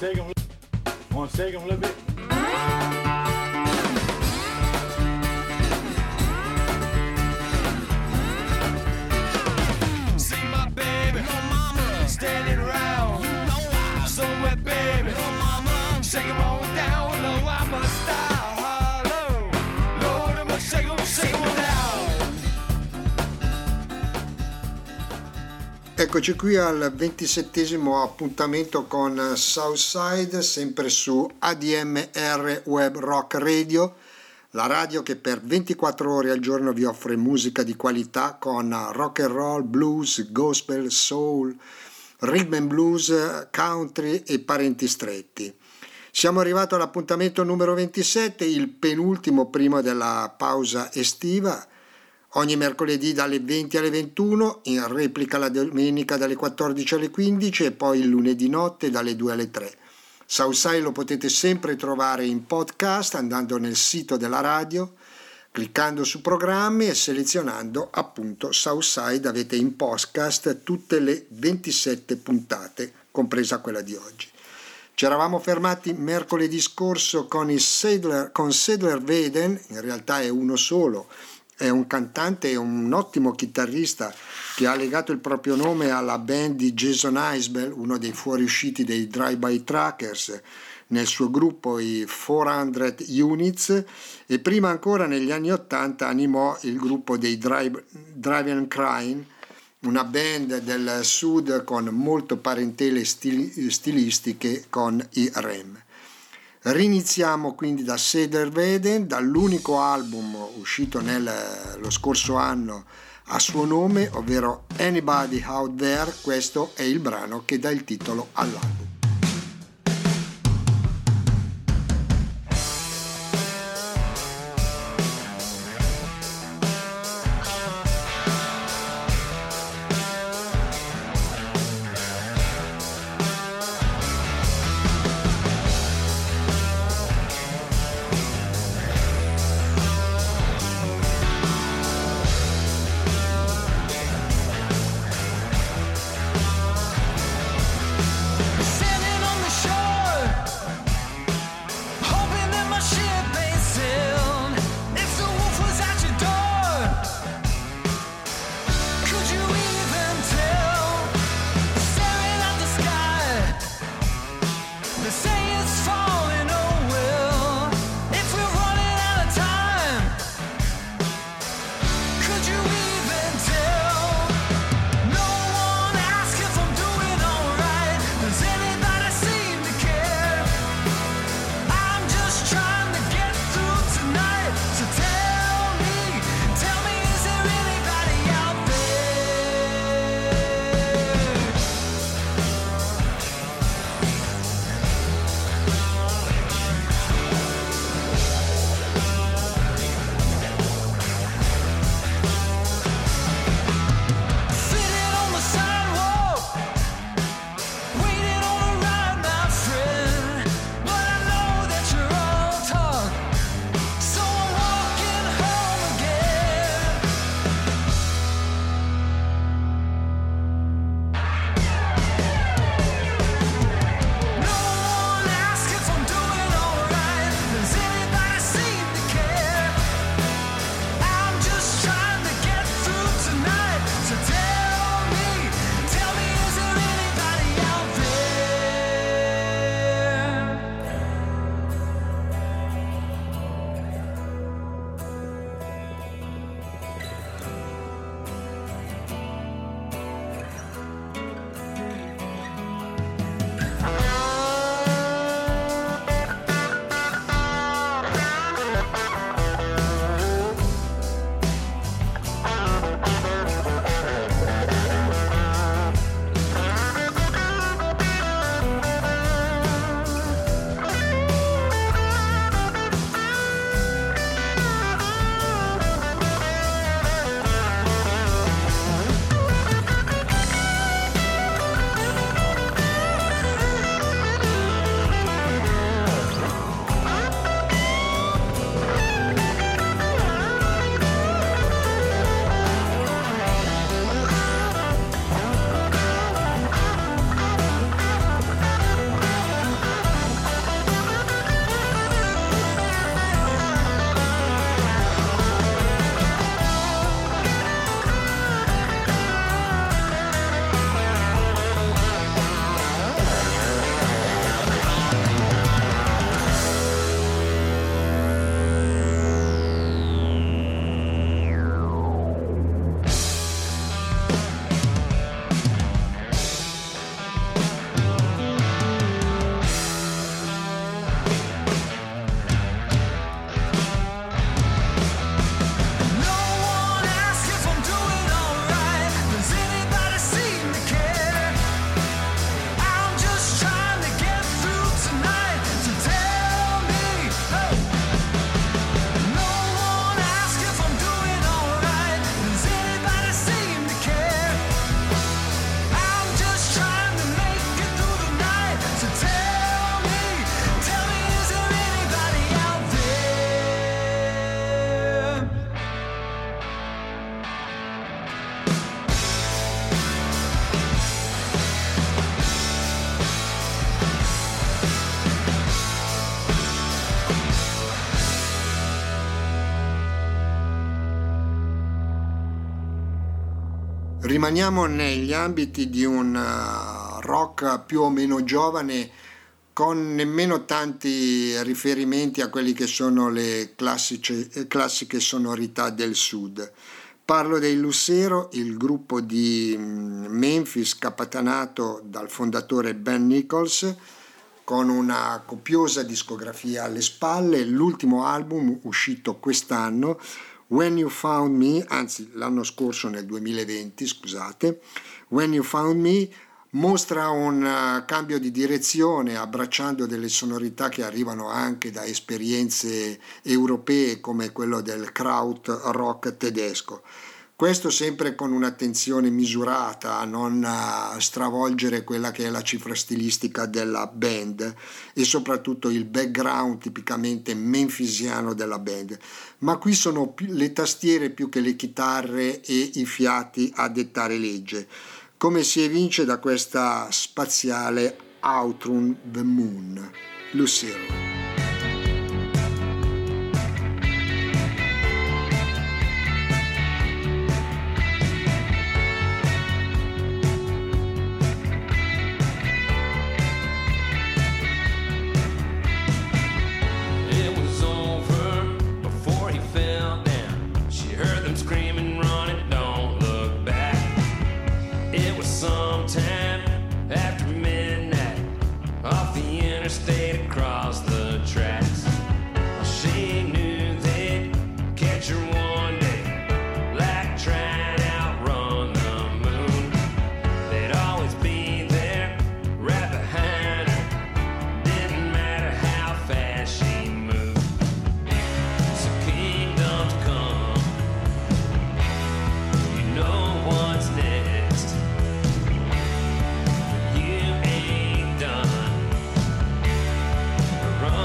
Wanna shake them a little bit? See my baby, no mama, standing around. You know I'm so wet, baby, no mama. Shake them all down, no, I'm a style. Hello, Lord, I'm gonna shake them down. Eccoci qui al 27° appuntamento con Southside, sempre su ADMR Web Rock Radio, la radio che per 24 ore al giorno vi offre musica di qualità con rock and roll, blues, gospel, soul, rhythm and blues, country e parenti stretti. Siamo arrivati all'appuntamento numero 27, il penultimo prima della pausa estiva. Ogni mercoledì dalle 20 alle 21, in replica la domenica dalle 14 alle 15 e poi il lunedì notte dalle 2 alle 3. Southside lo potete sempre trovare in podcast andando nel sito della radio, cliccando su programmi e selezionando appunto Southside. Avete in podcast tutte le 27 puntate, compresa quella di oggi. Ci eravamo fermati mercoledì scorso con Sadler Vaden, in realtà è uno solo, è un cantante e un ottimo chitarrista che ha legato il proprio nome alla band di Jason Isbell, uno dei fuoriusciti dei Drive-By Truckers, nel suo gruppo i 400 Units, e prima ancora negli anni 80 animò il gruppo dei Drivin' N' Cryin', una band del sud con molto parentele stilistiche con i Rem. Riniziamo quindi da Sadler Vaden, dall'unico album uscito lo scorso anno a suo nome, ovvero Anybody Out There. Questo è il brano che dà il titolo all'album. Say Rimaniamo negli ambiti di un rock più o meno giovane, con nemmeno tanti riferimenti a quelli che sono le classiche sonorità del sud. Parlo dei Lucero, il gruppo di Memphis capitanato dal fondatore Ben Nichols, con una copiosa discografia alle spalle. L'ultimo album uscito quest'anno, When You Found Me, anzi l'anno scorso nel 2020, scusate, When You Found Me mostra un cambio di direzione, abbracciando delle sonorità che arrivano anche da esperienze europee come quello del Krautrock tedesco. Questo sempre con un'attenzione misurata a non stravolgere quella che è la cifra stilistica della band e soprattutto il background tipicamente memphisiano della band. Ma qui sono le tastiere più che le chitarre e i fiati a dettare legge, come si evince da questa spaziale Out on the Moon. Lucero. Run.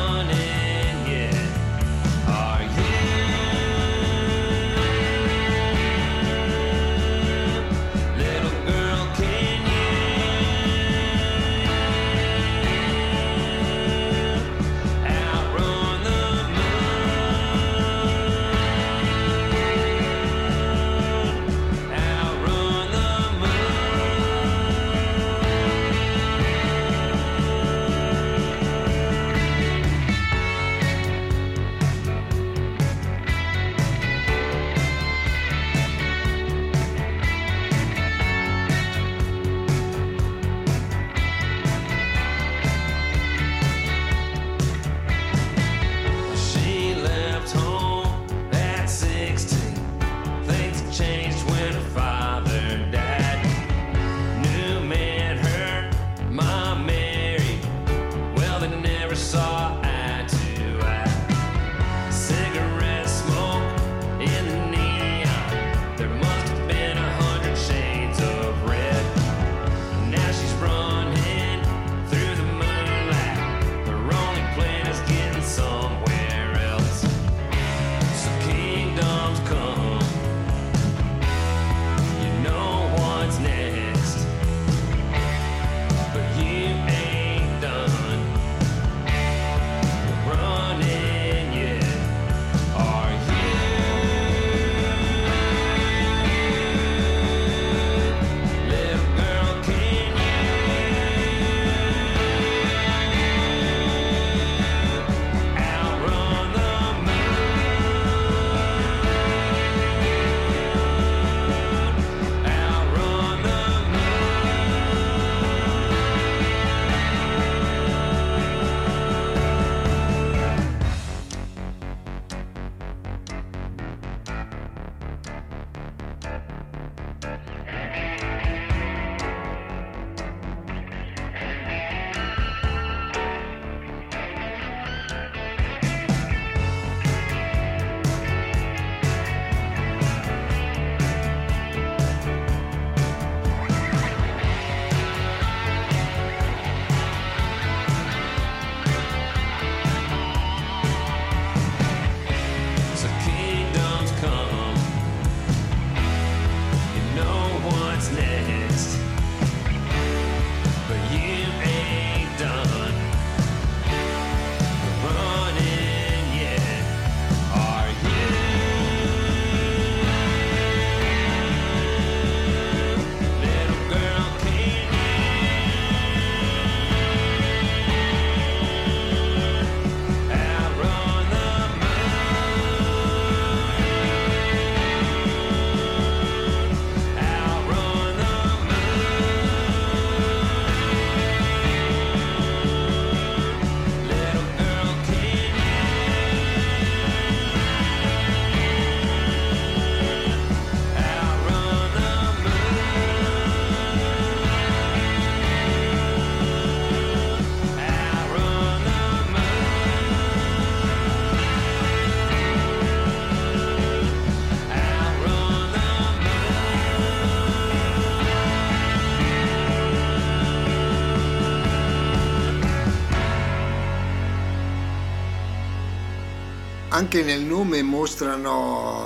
anche nel nome mostrano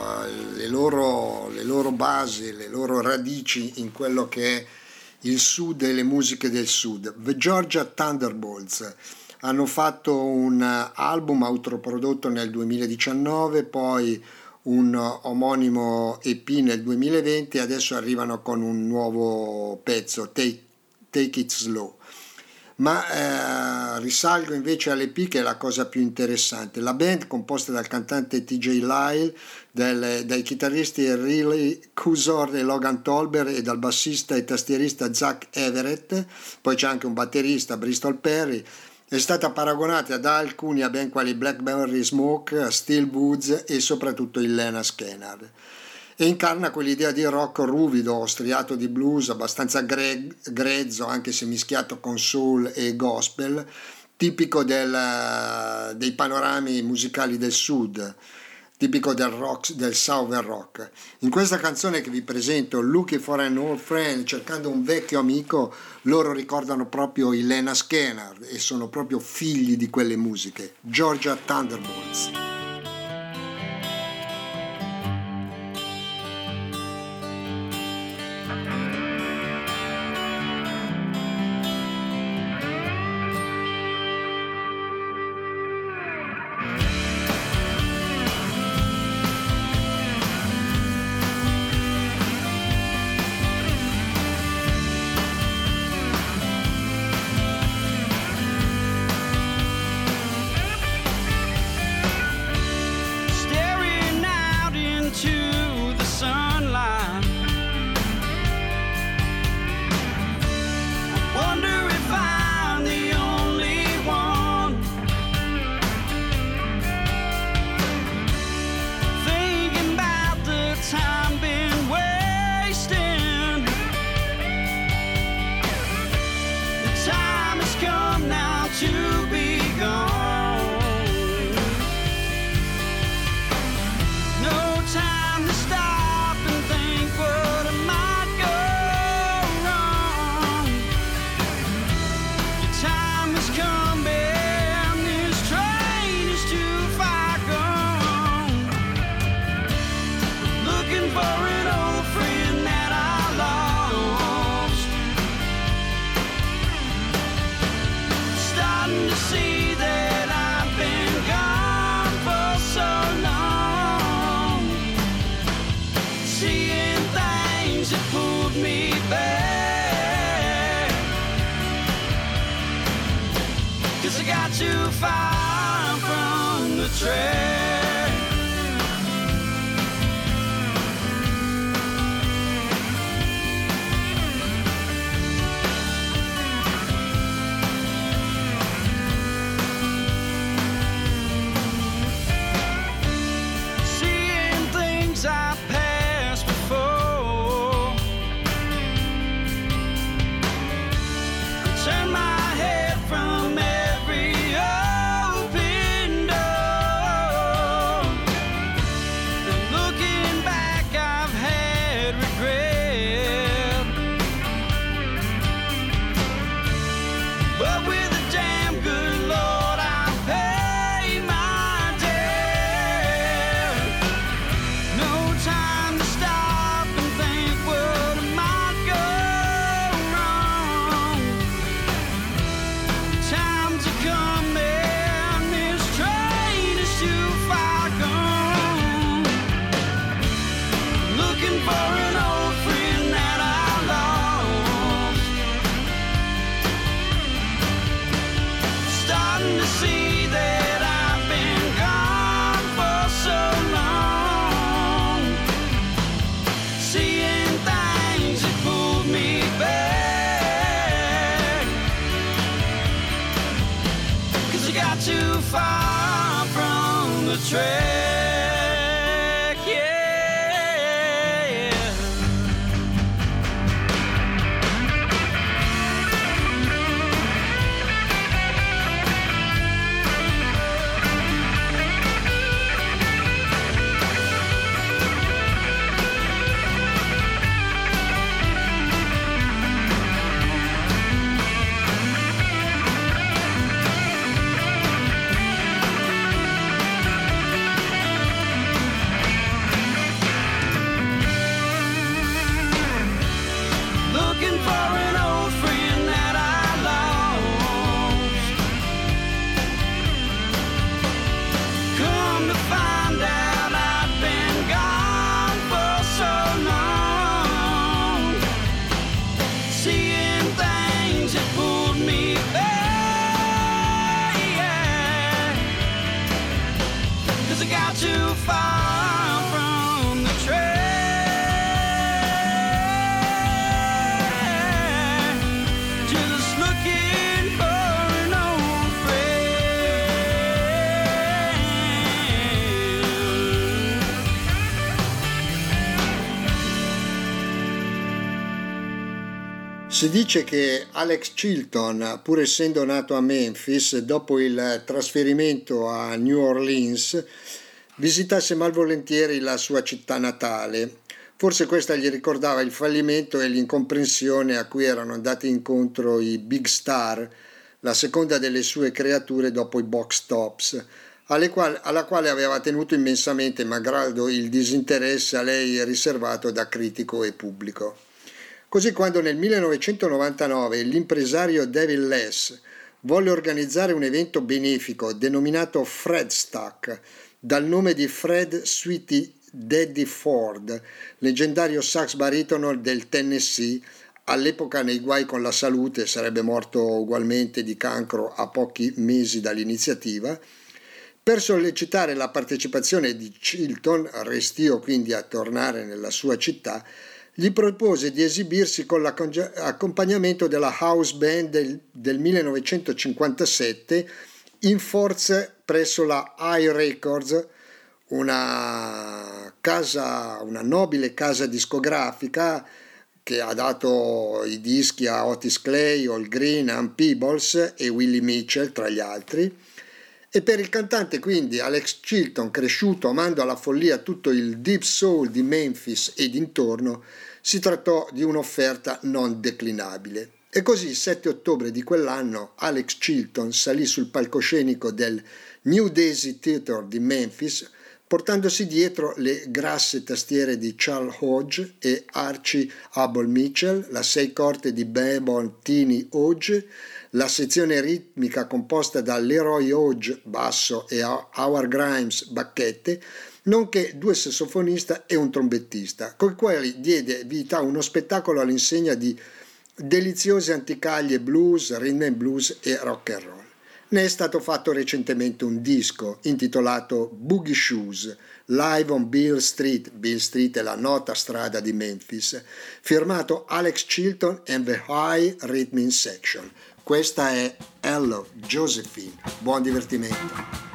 le loro basi, le loro radici in quello che è il sud e le musiche del sud. The Georgia Thunderbolts hanno fatto un album autoprodotto nel 2019, poi un omonimo EP nel 2020 e adesso arrivano con un nuovo pezzo, Take It Slow. Ma risalgo invece all'EP, che è la cosa più interessante. La band, composta dal cantante TJ Lyle, dai chitarristi Riley Cusor e Logan Tolbert e dal bassista e tastierista Zach Everett, poi c'è anche un batterista, Bristol Perry, è stata paragonata da alcuni a band quali Blackberry Smoke, Steel Woods e soprattutto il Lynyrd Skynyrd, e incarna quell'idea di rock ruvido, striato di blues, abbastanza grezzo, anche se mischiato con soul e gospel, tipico dei panorami musicali del sud, tipico del rock, del Southern Rock. In questa canzone che vi presento, Looking for an Old Friend, cercando un vecchio amico, loro ricordano proprio il Lynyrd Skynyrd e sono proprio figli di quelle musiche. Georgia Thunderbolts. Si dice che Alex Chilton, pur essendo nato a Memphis, dopo il trasferimento a New Orleans, visitasse malvolentieri la sua città natale. Forse questa gli ricordava il fallimento e l'incomprensione a cui erano andati incontro i Big Star, la seconda delle sue creature dopo i Box Tops, alla quale aveva tenuto immensamente, malgrado il disinteresse a lei riservato da critico e pubblico. Così quando nel 1999 l'impresario David Less volle organizzare un evento benefico denominato Fred Stack, dal nome di Fred Sweetie Daddy Ford, leggendario sax baritono del Tennessee, all'epoca nei guai con la salute, sarebbe morto ugualmente di cancro a pochi mesi dall'iniziativa, per sollecitare la partecipazione di Chilton, restio quindi a tornare nella sua città, gli propose di esibirsi con l'accompagnamento della house band del 1957 in forze presso la Hi Records, una nobile casa discografica che ha dato i dischi a Otis Clay, Al Green, Ann Peebles e Willie Mitchell tra gli altri. E per il cantante quindi Alex Chilton, cresciuto amando alla follia tutto il deep soul di Memphis e d'intorno, si trattò di un'offerta non declinabile. E così il 7 ottobre di quell'anno Alex Chilton salì sul palcoscenico del New Daisy Theatre di Memphis, portandosi dietro le grasse tastiere di Charles Hodge e Archie Hubble Mitchell, la sei corte di Babon Tini Hodge, la sezione ritmica composta da Leroy Hodge, basso, e Howard Grimes, bacchette, nonché due sassofonista e un trombettista, coi quali diede vita a uno spettacolo all'insegna di deliziose anticaglie blues, rhythm and blues e rock and roll. Ne è stato fatto recentemente un disco intitolato Boogie Shoes, Live on Beale Street, Beale Street è la nota strada di Memphis, firmato Alex Chilton and the High Rhythm Section. Questa è Hello Josephine. Buon divertimento.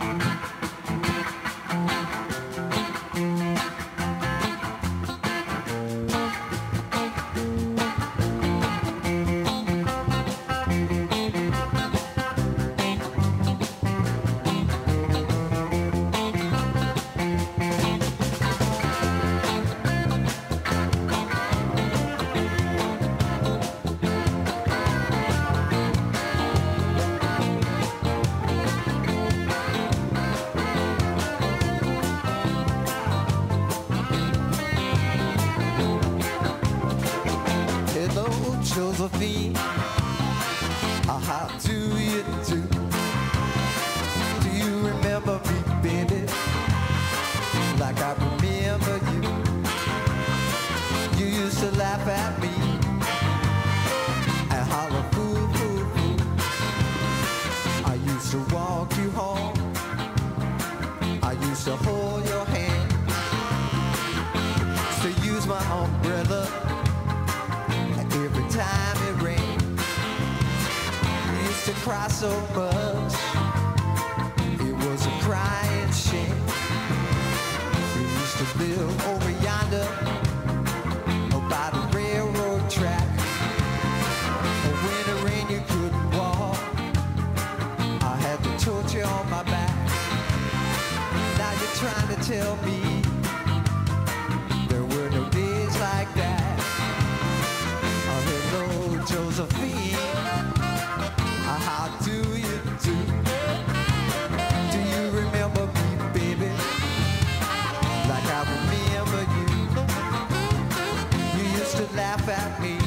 Laugh at me.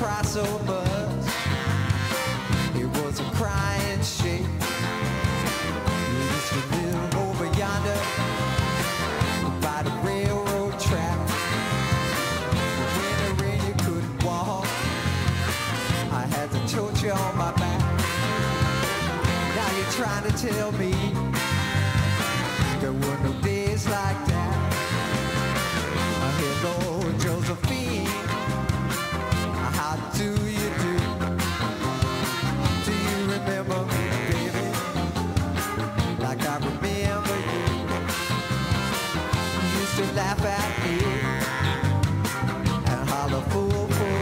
cry so much. It was a crying shape. Used to live over yonder by the railroad track. When it rained, you couldn't walk. I had the torch on my back. Now you're trying to tell me there were no days like that. Hello, Josephine, how do you do? Do you remember me, baby, like I remember you? You used to laugh at me and holler fool, fool.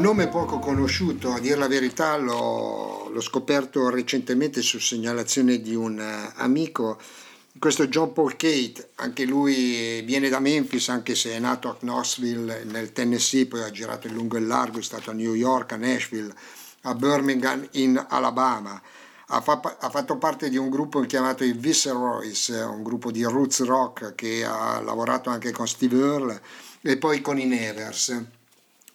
Nome poco conosciuto, a dire la verità l'ho scoperto recentemente su segnalazione di un amico, questo John Paul Keith, anche lui viene da Memphis, anche se è nato a Knoxville nel Tennessee, poi ha girato in lungo e largo, è stato a New York, a Nashville, a Birmingham in Alabama, ha fatto parte di un gruppo chiamato i Viceroys, un gruppo di roots rock che ha lavorato anche con Steve Earle e poi con i Nevers.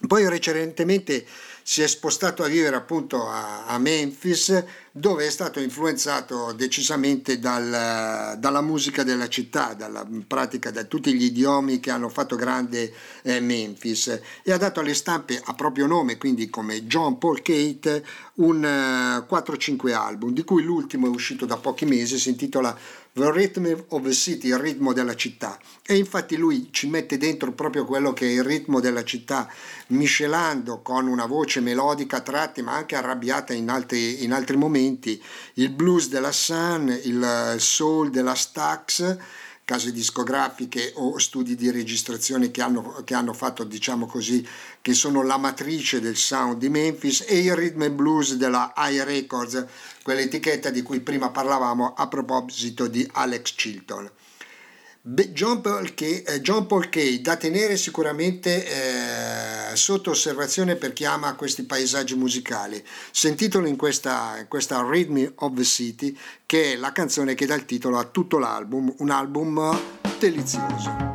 Poi recentemente si è spostato a vivere appunto a Memphis, dove è stato influenzato decisamente dalla musica della città, dalla pratica, da tutti gli idiomi che hanno fatto grande Memphis, e ha dato alle stampe a proprio nome, quindi come John Paul Keith, un 4-5 album, di cui l'ultimo è uscito da pochi mesi, si intitola The Rhythm of the City, il ritmo della città, e infatti lui ci mette dentro proprio quello che è il ritmo della città, miscelando con una voce melodica a tratti ma anche arrabbiata in altri momenti il blues della Sun, il soul della Stax, case discografiche o studi di registrazione che hanno fatto, diciamo così, che sono la matrice del sound di Memphis, e il rhythm and blues della Hi Records, quell'etichetta di cui prima parlavamo a proposito di Alex Chilton. John Paul Kay, da tenere sicuramente sotto osservazione per chi ama questi paesaggi musicali. Sentitelo in questa Rhythm of the City, che è la canzone che dà il titolo a tutto l'album, un album delizioso.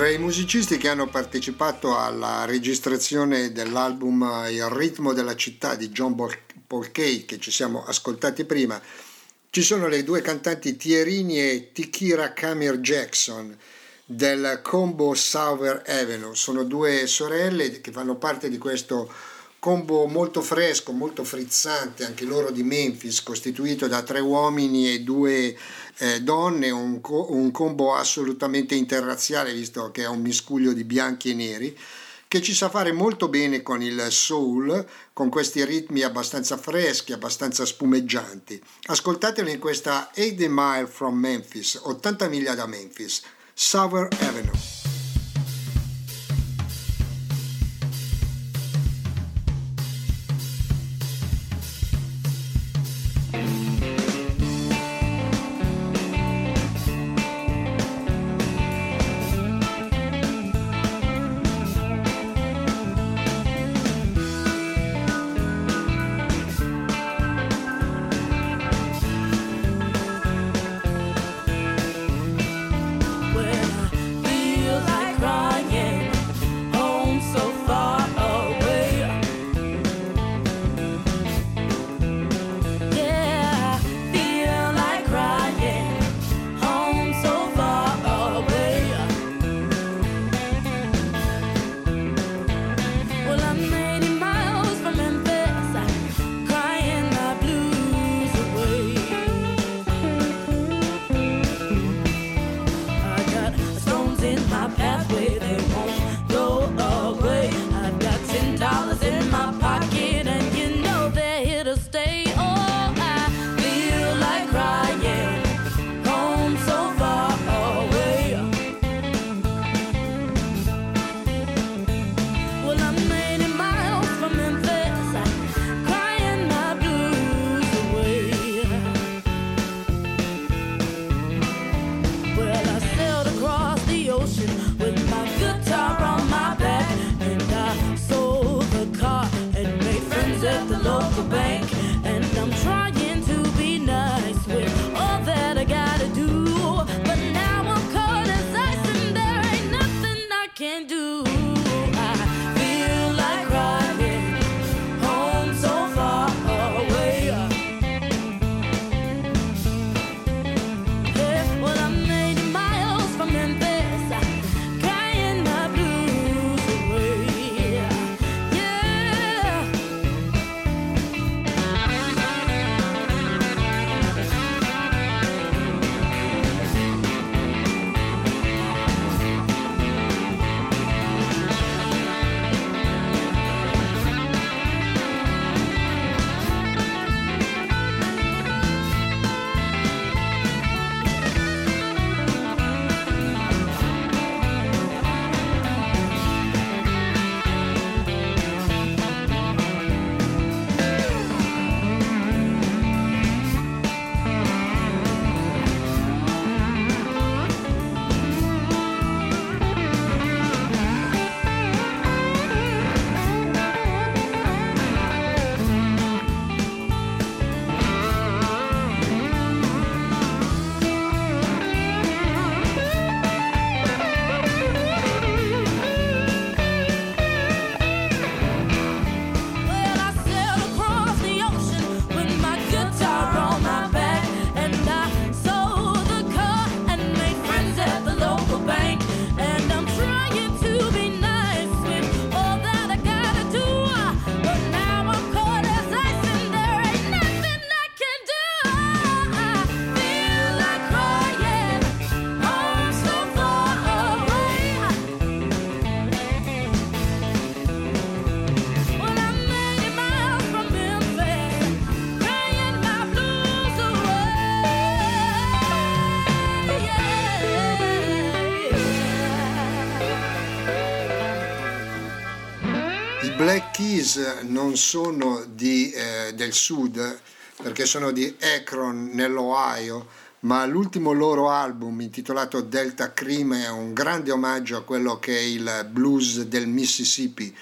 Tra i musicisti che hanno partecipato alla registrazione dell'album Il ritmo della città di John Paul Keith, che ci siamo ascoltati prima, ci sono le due cantanti Tierini e Tikira Kamir Jackson del combo Sour Avenue. Sono due sorelle che fanno parte di questo combo molto fresco, molto frizzante, anche loro di Memphis, costituito da 3 uomini e 2 donne, un combo assolutamente interrazziale, visto che è un miscuglio di bianchi e neri, che ci sa fare molto bene con il soul, con questi ritmi abbastanza freschi, abbastanza spumeggianti. Ascoltatelo in questa 80 Mile from Memphis, 80 miglia da Memphis, Sour Avenue. Non sono del sud, perché sono di Akron nell'Ohio, ma l'ultimo loro album, intitolato Delta Kream, è un grande omaggio a quello che è il blues del Mississippi,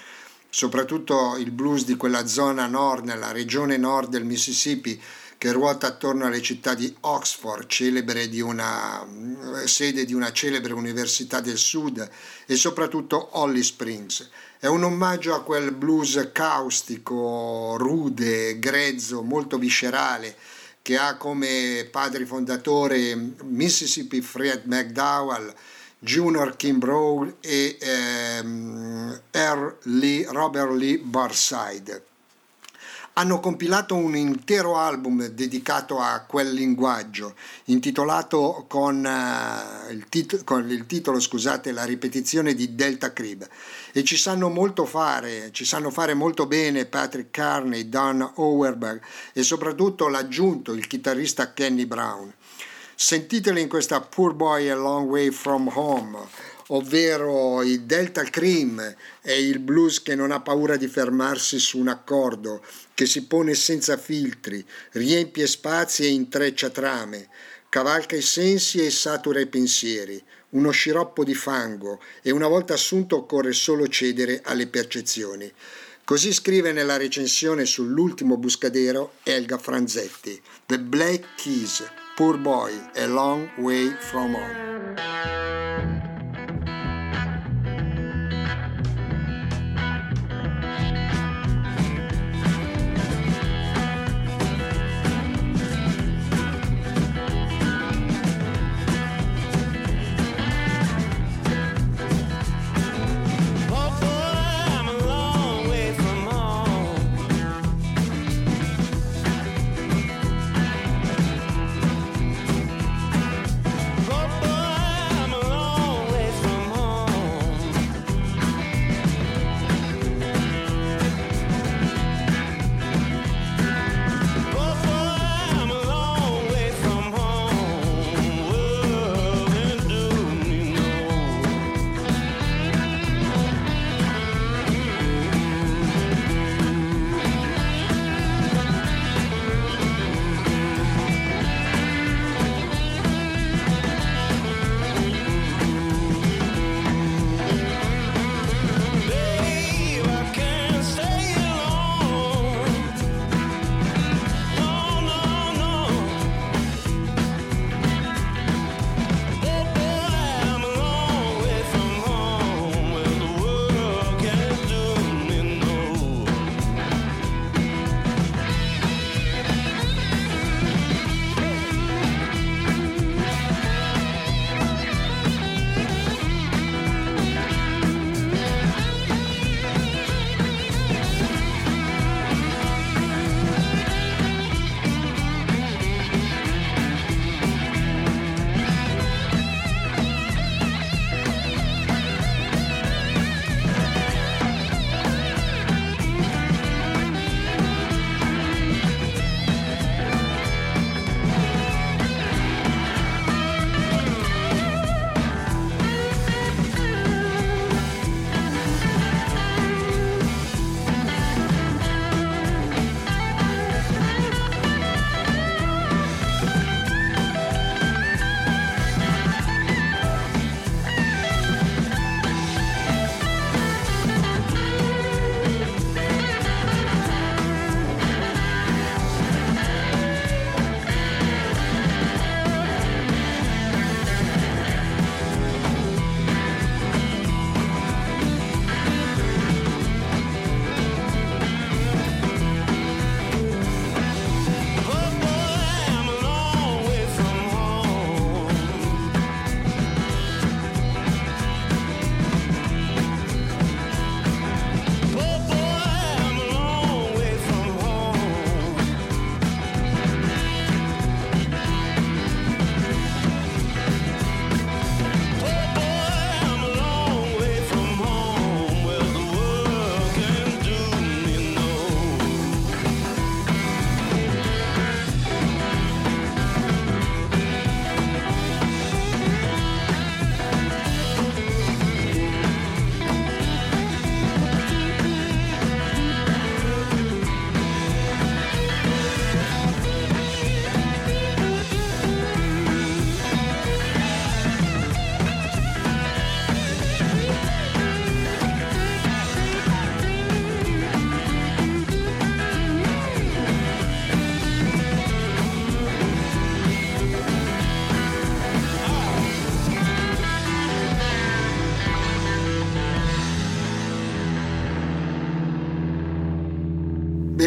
soprattutto il blues di quella zona nord, nella regione nord del Mississippi, che ruota attorno alle città di Oxford, sede di una celebre università del sud, e soprattutto Holly Springs. È un omaggio a quel blues caustico, rude, grezzo, molto viscerale, che ha come padri fondatori Mississippi Fred McDowell, Junior Kimbrough e Robert Lee Burnside. Hanno compilato un intero album dedicato a quel linguaggio, intitolato con il titolo, la ripetizione di Delta Kream, e ci sanno fare molto bene Patrick Carney, Don Auerbach e soprattutto l'aggiunto, il chitarrista Kenny Brown. Sentiteli in questa Poor Boy a Long Way From Home, ovvero il Delta Kream è il blues che non ha paura di fermarsi su un accordo, che si pone senza filtri, riempie spazi e intreccia trame, cavalca i sensi e satura i pensieri, uno sciroppo di fango, e una volta assunto occorre solo cedere alle percezioni. Così scrive nella recensione sull'ultimo Buscadero Elga Franzetti: The Black Keys, Poor Boy, A Long Way From Home.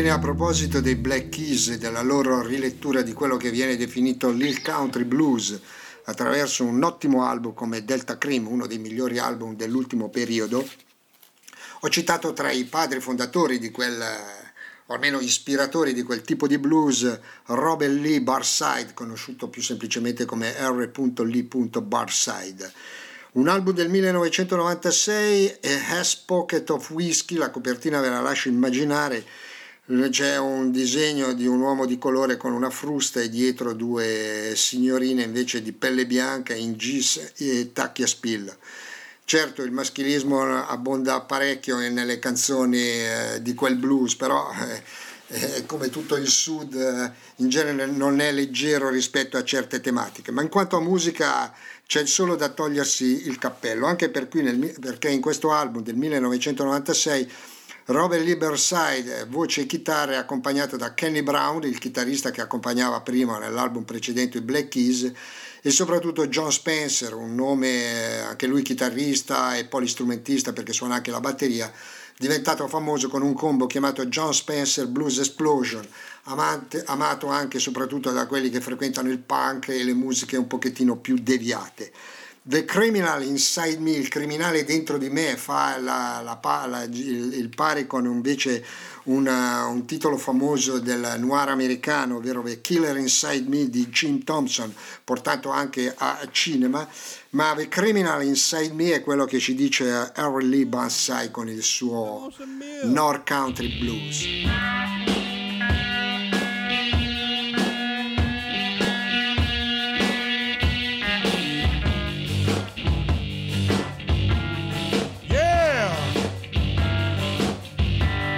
Bene, a proposito dei Black Keys e della loro rilettura di quello che viene definito l'Hill Country Blues attraverso un ottimo album come Delta Kream, uno dei migliori album dell'ultimo periodo, ho citato tra i padri fondatori di quel, o almeno ispiratori di quel tipo di blues, Robert Lee Burnside, conosciuto più semplicemente come R. Lee. Burnside. Un album del 1996, A Has Pocket of Whiskey, la copertina ve la lascio immaginare, c'è un disegno di un uomo di colore con una frusta e dietro due signorine invece di pelle bianca in jeans e tacchi a spilla. Certo, il maschilismo abbonda parecchio nelle canzoni di quel blues, però come tutto il sud in genere non è leggero rispetto a certe tematiche, ma in quanto a musica c'è solo da togliersi il cappello, anche per cui perché in questo album del 1996 Robert Lee Burnside, voce e chitarre, accompagnato da Kenny Brown, il chitarrista che accompagnava prima nell'album precedente i Black Keys, e soprattutto John Spencer, un nome anche lui chitarrista e polistrumentista perché suona anche la batteria, diventato famoso con un combo chiamato John Spencer Blues Explosion, amato anche e soprattutto da quelli che frequentano il punk e le musiche un pochettino più deviate. The Criminal Inside Me, il criminale dentro di me, fa il pari con invece un titolo famoso del noir americano, ovvero The Killer Inside Me di Jim Thompson, portato anche a cinema, ma The Criminal Inside Me è quello che ci dice Harry Lee Burnside con il suo North Country Blues.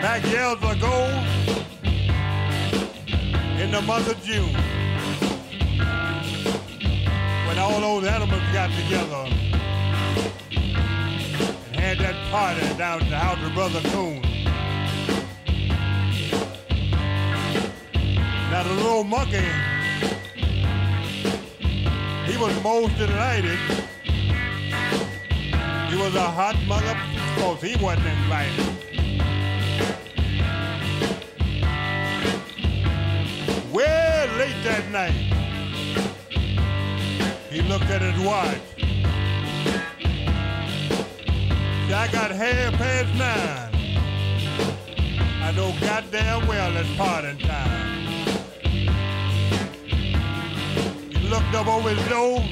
Back years ago, in the month of June, when all those animals got together and had that party down at the house of Brother Coon. Now the little monkey, he was most delighted. He was a hot mother, because he wasn't invited. Well, late that night, he looked at his watch. See, I got 9:30. I know goddamn well it's party time. He looked up over his door,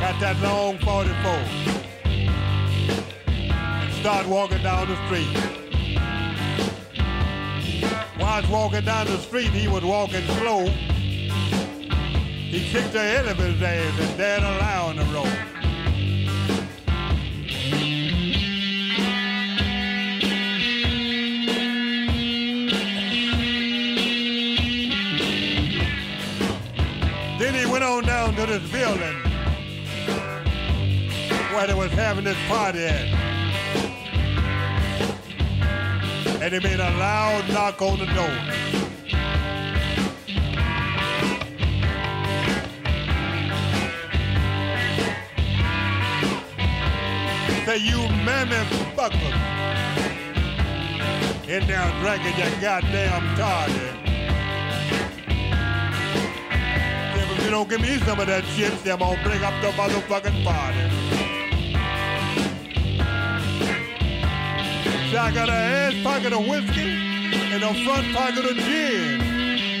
got that long 44, and started walking down the street. While I was walking down the street, he was walking slow. He kicked the head of his ass and dared a lie on the road. Then he went on down to this building where they was having this party at. And he made a loud knock on the door. Say, you mammy fuckers in there drinking your goddamn toddy. Say, if you don't give me some of that shit, say, I'm gonna break up the motherfucking party. I got an ass pocket of whiskey and a front pocket of gin.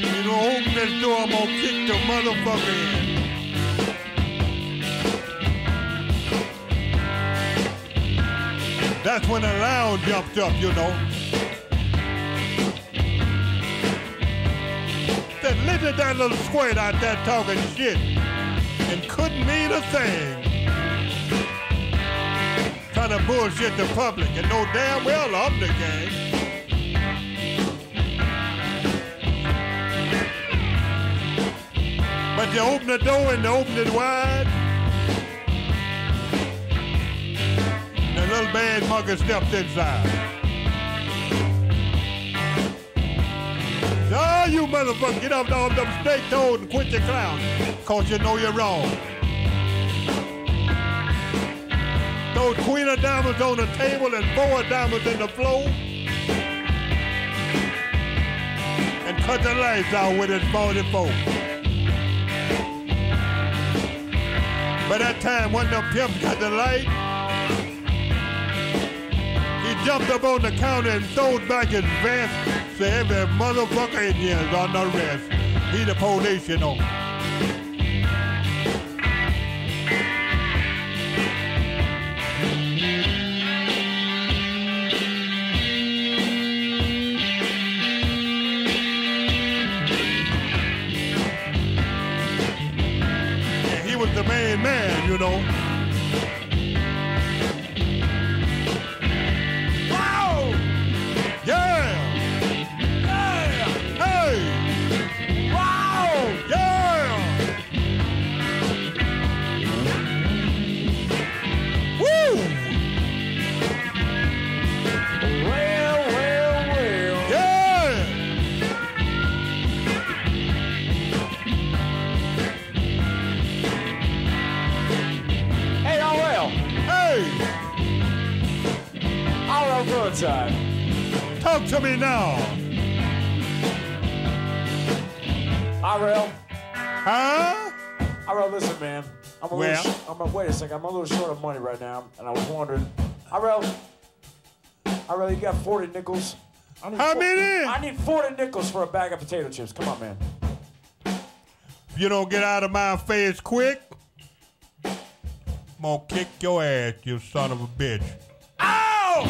You don't open this door, I'm gonna kick the motherfucker in. That's when the loud jumped up, you know. That little that little squirt out there talking shit and couldn't mean a thing. Trying to bullshit the public and know damn well I'm the gang. But you open the door and they open it wide. And the little bad monkey stepped inside. Oh, you motherfucker, get up off them snake toes and quit your clowning, cause you know you're wrong. Throw Queen of Diamonds on the table and 4 diamonds in the floor. cut the lights out with it 44. By that time, when the pimp got the light, he jumped up on the counter and throwed back his vest. Said every motherfucker in here is on the rest. He the police, you know. The main man, you know. Wow! Yeah! Yeah! Hey! Wow! Yeah! Woo! Well, well. Yeah! All good time. Talk to me now. Irl. Huh? Irl, listen, man. Wait a second. I'm a little short of money right now, and I was wondering. Irl, you got 40 nickels? I need 40 nickels for a bag of potato chips. Come on, man. If you don't get out of my face quick, I'm gonna kick your ass, you son of a bitch. Ow!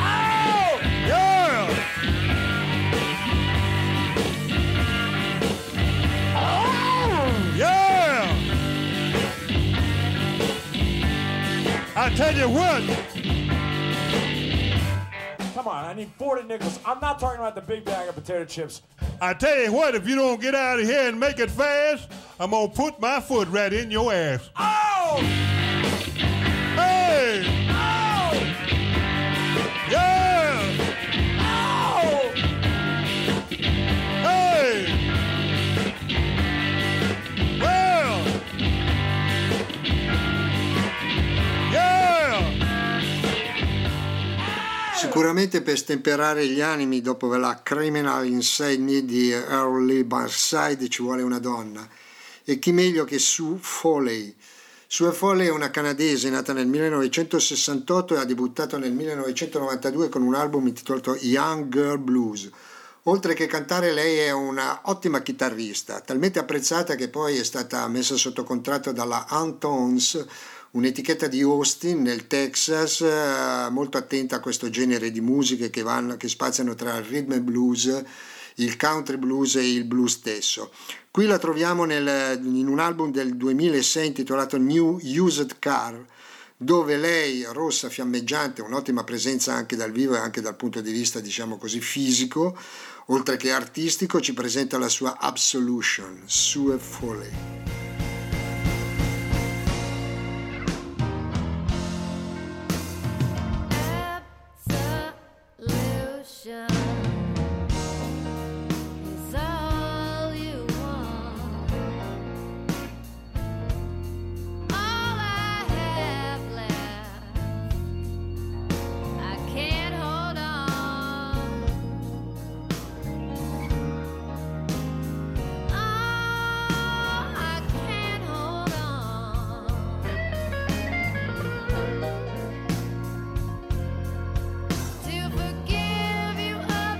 Ow! Yeah! Ow! Yeah! I tell you what. Come on, I need 40 nickels. I'm not talking about the big bag of potato chips. I tell you what, if you don't get out of here and make it fast, I'm gonna put my foot right in your ass. Ow! Sicuramente per stemperare gli animi dopo la Criminal Inside Me di Robert Lee Burnside ci vuole una donna, e chi meglio che Sue Foley. Sue Foley è una canadese nata nel 1968 e ha debuttato nel 1992 con un album intitolato Young Girl Blues. Oltre che cantare, lei è una ottima chitarrista, talmente apprezzata che poi è stata messa sotto contratto dalla Antones, un'etichetta di Austin nel Texas, molto attenta a questo genere di musiche che spaziano tra il rhythm and blues, il country blues e il blues stesso. Qui la troviamo in un album del 2006 intitolato New Used Car, dove lei, rossa, fiammeggiante, un'ottima presenza anche dal vivo e anche dal punto di vista, diciamo così, fisico, oltre che artistico, ci presenta la sua Absolution, Sue Foley. To forgive you of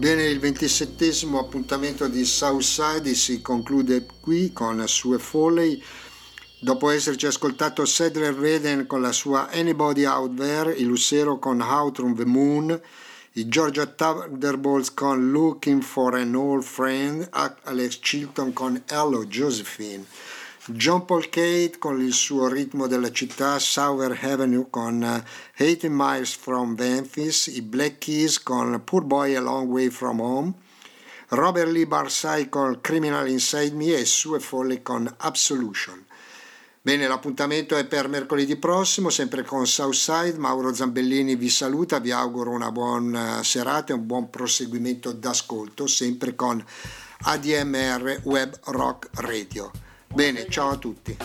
Bene, il 27° appuntamento di Southside si conclude qui con Sue Foley. Dopo esserci ascoltato Sadler Vaden con la sua Anybody Out There, i Lucero con Out on the Moon, i Georgia Thunderbolts con Looking for an Old Friend, Alex Chilton con Hello Josephine, John Paul Keith con il suo Ritmo della città, Sour Avenue con 80 Miles from Memphis, i Black Keys con Poor Boy a Long Way from Home, Robert Lee Burnside con Criminal Inside Me e Sue Foley con Absolution. Bene, l'appuntamento è per mercoledì prossimo, sempre con Southside. Mauro Zambellini vi saluta, vi auguro una buona serata e un buon proseguimento d'ascolto, sempre con ADMR Web Rock Radio. Bene, ciao a tutti.